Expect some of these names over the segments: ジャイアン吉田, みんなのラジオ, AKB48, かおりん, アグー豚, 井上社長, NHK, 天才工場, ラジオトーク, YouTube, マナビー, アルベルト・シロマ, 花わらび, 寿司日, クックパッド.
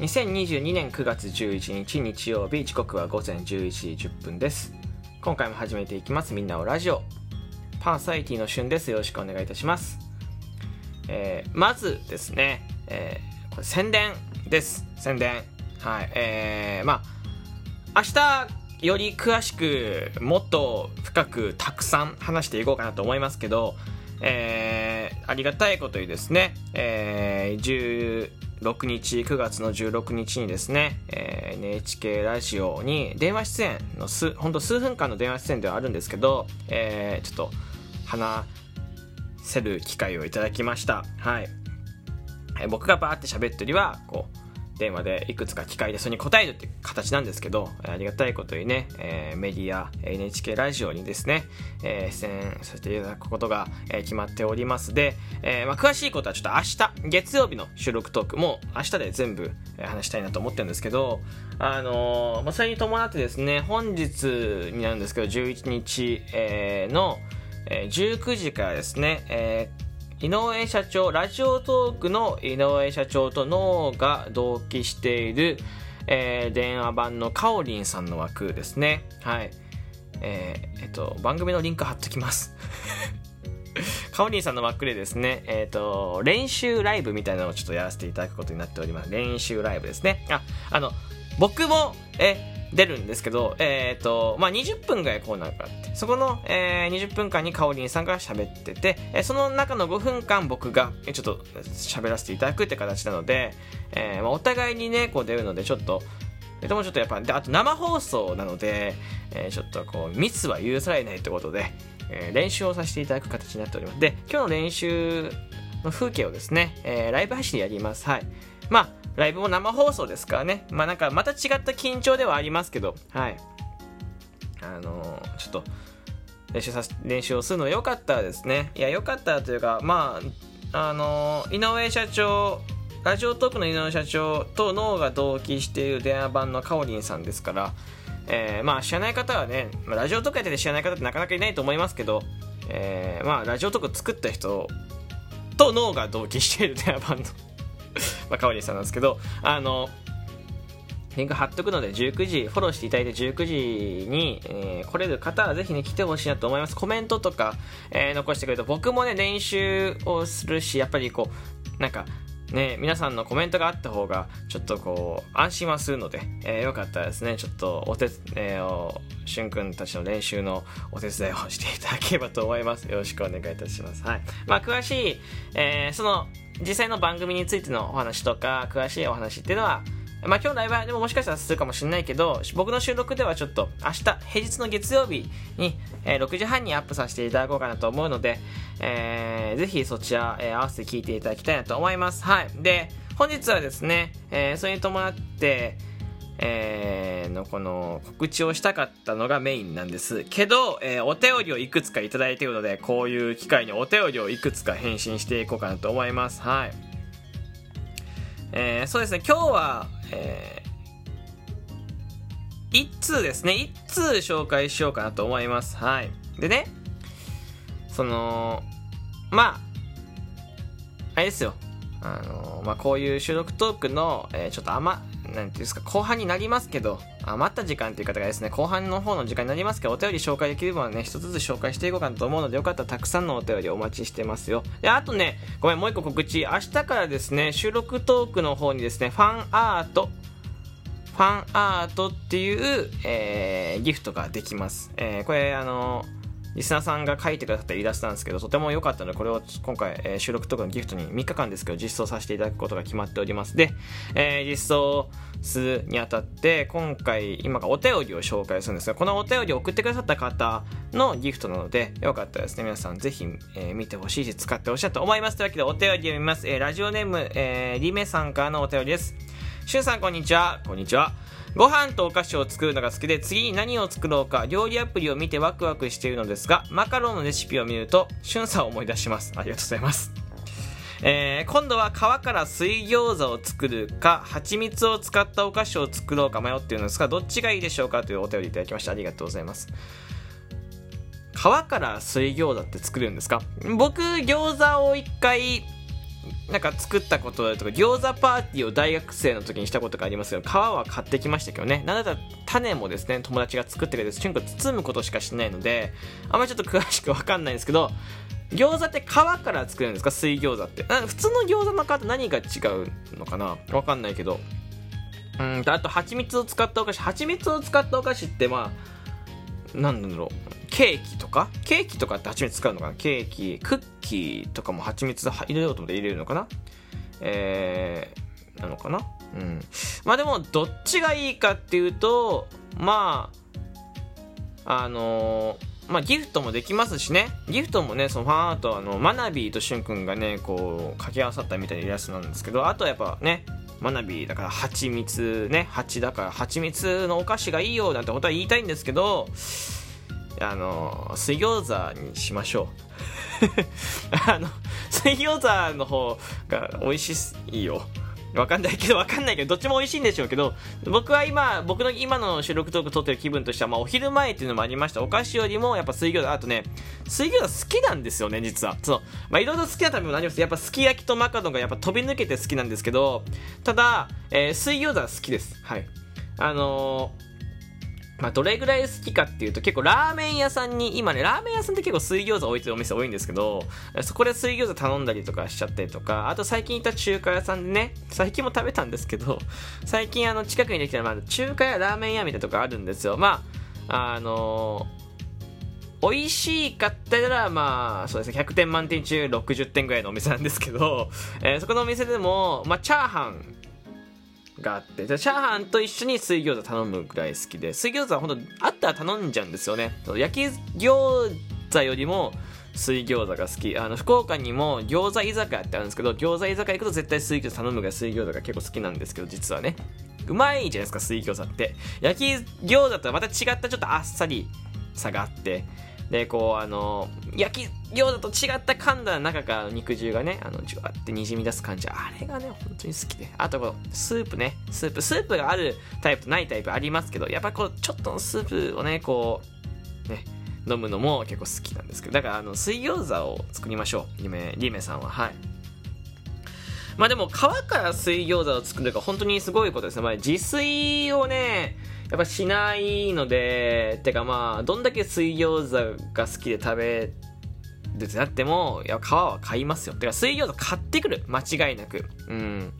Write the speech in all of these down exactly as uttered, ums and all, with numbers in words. にせんにじゅうにねんくがつじゅういちにち日曜日、時刻はごぜんじゅういちじじゅっぷんです。今回も始めていきます。みんなおラジオ、パーサイティの旬です。よろしくお願いいたします。えー、まずですね、えー、これ宣伝です。宣伝、はい。えー、まあ明日より詳しく、もっと深くたくさん話していこうかなと思いますけど、えー、ありがたいことにですね、えー、じゅうろくにち、くがつのじゅうろくにちにですね、えー、エヌエイチケー ラジオに電話出演のす、ほんと数分間の電話出演ではあるんですけど、えー、ちょっと話せる機会をいただきました。はい。えー、僕がバーって喋ってるよりは、こう、電話でいくつか機会でそれに答えるって形なんですけど、ありがたいことにね、えー、メディア エヌエイチケー ラジオにですね、えー、出演させていただくことが、えー、決まっておりますで、えーまあ、詳しいことはちょっと明日月曜日の収録トークも明日で全部話したいなと思ってるんですけど、あのーまあ、それに伴ってですね、本日になるんですけどじゅういちにち、えー、の、えー、じゅうくじからですね、えー井上社長、ラジオトークの井上社長と脳が同期している、えー、電話版のかおりんさんの枠ですね。はい。えー、えっと、番組のリンク貼っときます。かおりんさんの枠でですね、えっと、練習ライブみたいなのをちょっとやらせていただくことになっております。練習ライブですね。あ、あの、僕も、え、出るんですけど、えーとまあ、にじゅっぷんぐらいコーナーがあって、そこの、えー、にじゅっぷんかんにかおりんさんが喋ってて、えー、その中のごふんかん僕がちょっと喋らせていただくって形なので、えーまあ、お互いにねこう出るのでちょっと、でもちょっとやっぱで、あと生放送なので、えー、ちょっとこうミスは許されないということで、えー、練習をさせていただく形になっております。で、今日の練習の風景をですね、えー、ライブ配信でやります。はい。まあライブも生放送ですからね。まあなんかまた違った緊張ではありますけど、はい。あのー、ちょっと練習させ、練習をするのは良かったですね。いや、良かったというか、まあ、あのー、井上社長、ラジオトークの井上社長と脳が同期している電話版のかおりんさんですから、えー、まあ知らない方はね、ラジオトークやってて知らない方ってなかなかいないと思いますけど、えー、まあラジオトーク作った人と脳が同期している電話版のまあ、かおりさんなんですけど、あのリンク貼っとくのでじゅうくじフォローしていただいてじゅうくじに、えー、来れる方はぜひね来てほしいなと思います。コメントとか、えー、残してくれると僕もね練習をするし、やっぱりこうなんかね皆さんのコメントがあった方がちょっとこう安心はするので、えー、よかったらですねちょっとお手、えー、しゅんくんたちの練習のお手伝いをしていただければと思います。よろしくお願いいたします。はい。まあ詳しい、えー、その実際の番組についてのお話とか詳しいお話っていうのは、まあ今日のライブはでももしかしたらするかもしれないけど、僕の収録ではちょっと明日平日の月曜日に、えー、ろくじはんにアップさせていただこうかなと思うので、えー、ぜひそちら、えー、合わせて聞いていただきたいなと思います。はい。で、本日はですね、えー、それに伴って、えー、のこの告知をしたかったのがメインなんですけど、えー、お便りをいくつかいただいているので、こういう機会にお便りをいくつか返信していこうかなと思います。はい。えー、そうですね、今日は、えー、いち通ですね、いち通紹介しようかなと思います。はい。でね、そのまああれですよ、あのまあこういう収録トークの、えー、ちょっと甘なんていうんですか、後半になりますけど、余った時間という方がですね、後半の方の時間になりますけど、お便り紹介できる分はね、一つずつ紹介していこうかなと思うので、よかったらたくさんのお便りお待ちしてますよ。で、あとね、ごめん、もう一個告知。明日からですね、収録トークの方にですね、ファンアート、ファンアートっていう、えー、ギフトができます。えー、これ、あのー、リスナーさんが描いてくださったイラストなんですけど、とても良かったので、これを今回、えー、収録トークのギフトにみっかかんですけど実装させていただくことが決まっております。で、えー、実装するにあたって今回今からお便りを紹介するんですが、このお便りを送ってくださった方のギフトなので、よかったらですね皆さんぜひ、えー、見てほしいし使ってほしいなと思います。というわけでお便り読みます。えー、ラジオネーム、えー、りめさんからのお便りです。しゅんさん、こんにちは。こんにちは。ご飯とお菓子を作るのが好きで、次に何を作ろうか料理アプリを見てワクワクしているのですが、マカロンのレシピを見るとしゅんさんを思い出します。ありがとうございます。えー、今度は皮から水餃子を作るか蜂蜜を使ったお菓子を作ろうか迷っているのですが、どっちがいいでしょうかというお便りいただきました。ありがとうございます。皮から水餃子って作るんですか？僕、餃子を一回なんか作ったことだとか、餃子パーティーを大学生の時にしたことがありますけど、皮は買ってきましたけどね。なんだったら種もですね、友達が作ってくれて、ちゅんこ包むことしかしてないので、あんまりちょっと詳しく分かんないんですけど、餃子って皮から作るんですか？水餃子って。なんか普通の餃子の皮と何が違うのかな？分かんないけど。うんと、あと蜂蜜を使ったお菓子。蜂蜜を使ったお菓子って、まあ、なんだろう。ケーキとかケーキとかって蜂蜜使うのかな。ケーキ、クッキーとかも蜂蜜入れようと思って入れるのかな、えー、なのかな。うん。まあでもどっちがいいかっていうと、まああのー、まあギフトもできますしね。ギフトもね、そのファンアート、あのマナビーとしゅんくんがねこう掛け合わさったみたいなイラストなんですけど、あとはやっぱね。マナビだから蜂蜜ね、蜂だから蜂蜜のお菓子がいいよなんてことは言いたいんですけど。あの水餃子にしましょうあの水餃子の方が美味しいよ。分かんないけど分かんないけどどっちも美味しいんでしょうけど、僕は今僕の今の収録トーク撮ってる気分としては、まあ、お昼前っていうのもありました。お菓子よりもやっぱ水餃子、あとね水餃子好きなんですよね実は。その、まあ、いろいろ好きな食べ物あります。やっぱすき焼きとマカロンがやっぱ飛び抜けて好きなんですけど、ただ、えー、水餃子は好きです。はい。あのーまあ、どれぐらい好きかっていうと、結構ラーメン屋さんに今ね、ラーメン屋さんって結構水餃子置いてるお店多いんですけど、そこで水餃子頼んだりとかしちゃったりとか、あと最近行った中華屋さんでね、最近も食べたんですけど、最近あの近くにできたら、まあ中華やラーメン屋みたいなとこあるんですよ。まああのー、美味しかったら、まあそうですね、ひゃくてん満点中ろくじゅってんぐらいのお店なんですけど、えー、そこのお店でもまあチャーハンがあって、チャーハンと一緒に水餃子頼むくらい好きで、水餃子は本当あったら頼んじゃうんですよね。焼き餃子よりも水餃子が好き。あの福岡にも餃子居酒屋ってあるんですけど、餃子居酒屋行くと絶対水餃子頼むが、水餃子が結構好きなんですけど、実はねうまいじゃないですか水餃子って。焼き餃子とはまた違ったちょっとあっさりさがあって、でこうあの焼き餃子と違った噛んだ中から肉汁がねあのジュワってにじみ出す感じ、あれがね本当に好きで、あとこうスープね、スープスープがあるタイプとないタイプありますけど、やっぱこうちょっとのスープをねこうね飲むのも結構好きなんですけど、だからあの水餃子を作りましょう、リメリメさんは。はい。まあでも皮から水餃子を作るのが本当にすごいことですね。まあ、自炊をねやっぱしないので、てかまあどんだけ水餃子が好きで食べるってなっても、いや皮は買いますよ。てか水餃子買ってくる、間違いなく。うん。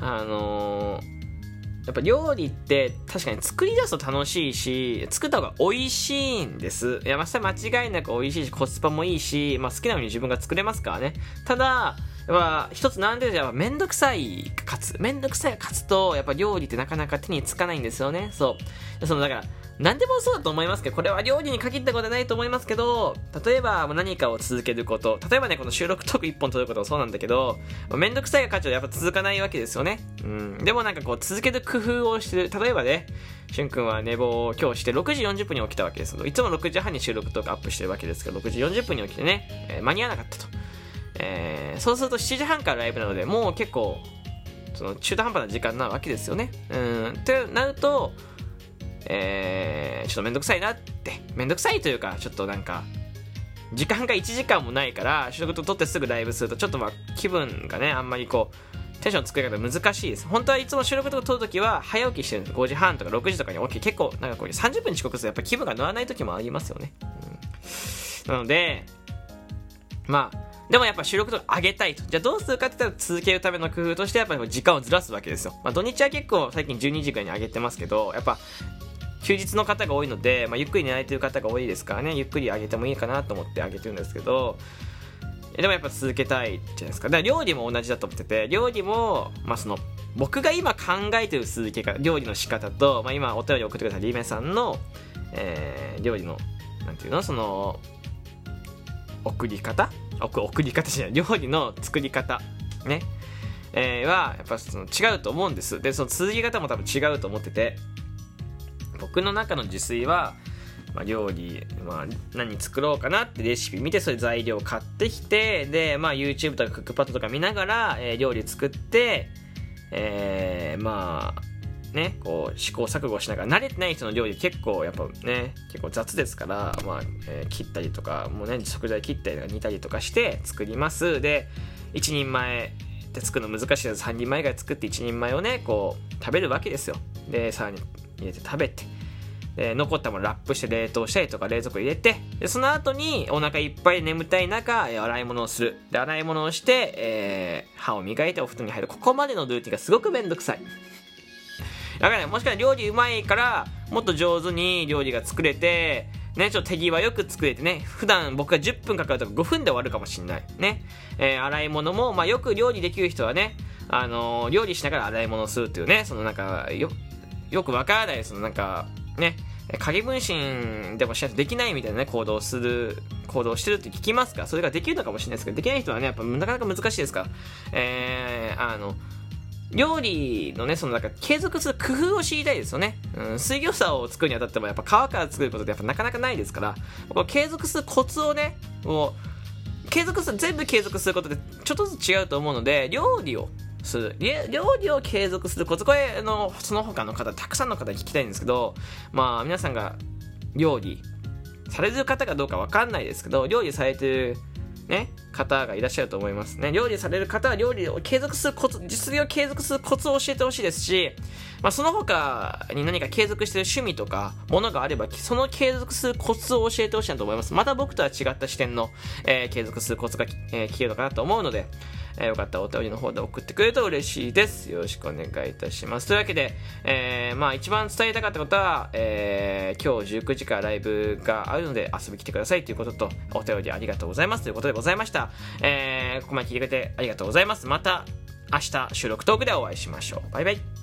あのー、やっぱ料理って確かに作り出すと楽しいし、作った方が美味しいんです。いやまあそれは間違いなく美味しいし、コスパもいいし、まあ好きなように自分が作れますからね。ただやっぱ一つなんで、やっぱめんどくさいかつめんどくさいが勝つと、やっぱ料理ってなかなか手につかないんですよね。そう。そのだから何でもそうだと思いますけど、これは料理に限ったことはないと思いますけど、例えば何かを続けること、例えばねこの収録トークいっぽん撮ることもそうなんだけど、めんどくさいが勝つとやっぱ続かないわけですよね。うん。でもなんかこう続ける工夫をしてる。例えばね、しゅんくんは寝坊を今日してろくじよんじゅっぷんに起きたわけですよ。いつもろくじはんに収録トークアップしてるわけですけど、ろくじよんじゅっぷんに起きてね、えー、間に合わなかったと。えー、そうするとしちじはんからライブなので、もう結構その中途半端な時間なわけですよね。うんってなると、えー、ちょっとめんどくさいなって、めんどくさいというか、ちょっとなんか時間がいちじかんもないから収録と撮ってすぐライブすると、ちょっとまあ気分がねあんまりこうテンション作り方難しいです。本当はいつも収録と撮るときは早起きしてるんです。ごじはんとかろくじとかに起きて、結構なんかこうさんじゅっぷん遅刻するとやっぱ気分が乗らないときもありますよね、うん、なのでまあでもやっぱ収録とか上げたいと。じゃあどうするかって言ったら、続けるための工夫としてやっぱり時間をずらすわけですよ。まあ土日は結構最近じゅうにじぐらいに上げてますけど、やっぱ休日の方が多いので、まあ、ゆっくり寝られてる方が多いですからね、ゆっくり上げてもいいかなと思って上げてるんですけど、でもやっぱ続けたいじゃないですか。だから料理も同じだと思ってて、料理もまあその僕が今考えてる続け方、料理の仕方と、まあ、今お便り送ってくださいリメさんの、えー、料理のなんていうのその送り方送り方じゃない料理の作り方ね、えー、はやっぱその違うと思うんです。でその続き方も多分違うと思ってて、僕の中の自炊は、まあ、料理、まあ、何作ろうかなってレシピ見て、それ材料買ってきて、で、まあ、YouTube とかクックパッドとか見ながら、えー、料理作って、えー、まあね、こう試行錯誤しながら、慣れてない人の料理結構やっぱね結構雑ですから、まあえー、切ったりとかもう、ね、食材切ったりとか煮たりとかして作ります。でいちにんまえで作るの難しいのでさんにんまえぐらい作っていちにんまえをねこう食べるわけですよ。でさらに入れて食べて、で残ったものラップして冷凍したりとか冷蔵庫入れて、でその後にお腹いっぱい眠たい中洗い物をする。で洗い物をして、えー、歯を磨いてお布団に入る。ここまでのルーティンがすごくめんどくさい。だからね、もしかしたら料理うまいからもっと上手に料理が作れてね、ちょっと手際よく作れてね、普段僕がじゅっぷんかかるとかごふんで終わるかもしれないね、えー、洗い物も、まあ、よく料理できる人はね、あのー、料理しながら洗い物をするっていうね、そのなんか よ, よくわからない、そのなんかね、影分身でもしないとできないみたいなね、行動する行動してるって聞きますから、それができるのかもしれないですけど、できない人はねやっぱなかなか難しいですから、えー、あの料理のね、そのなんか継続する工夫を知りたいですよね。うん、水餃子を作るにあたってもやっぱ皮から作ることってやっぱなかなかないですから、この継続するコツをね、もう継続する全部継続することでちょっとずつ違うと思うので、料理をする料理を継続するコツ、これのその他の方たくさんの方に聞きたいんですけど、まあ皆さんが料理されてる方かどうかわかんないですけど、料理されてるね、方がいらっしゃると思いますね。料理される方は料理を継続するコツ、実業を継続するコツを教えてほしいですし、まあ、その他に何か継続している趣味とかものがあれば、その継続するコツを教えてほしいなと思います。また僕とは違った視点の、えー、継続するコツが、えー、聞けるのかなと思うので、えー、よかったらお便りの方で送ってくれると嬉しいです。よろしくお願いいたします。というわけで、えーまあ、一番伝えたかったことは、えー、今日じゅうくじからライブがあるので遊び来てくださいということと、お便りありがとうございますということでございました。えー、ここまで聞いてくれてありがとうございます。また明日収録トークでお会いしましょう。バイバイ。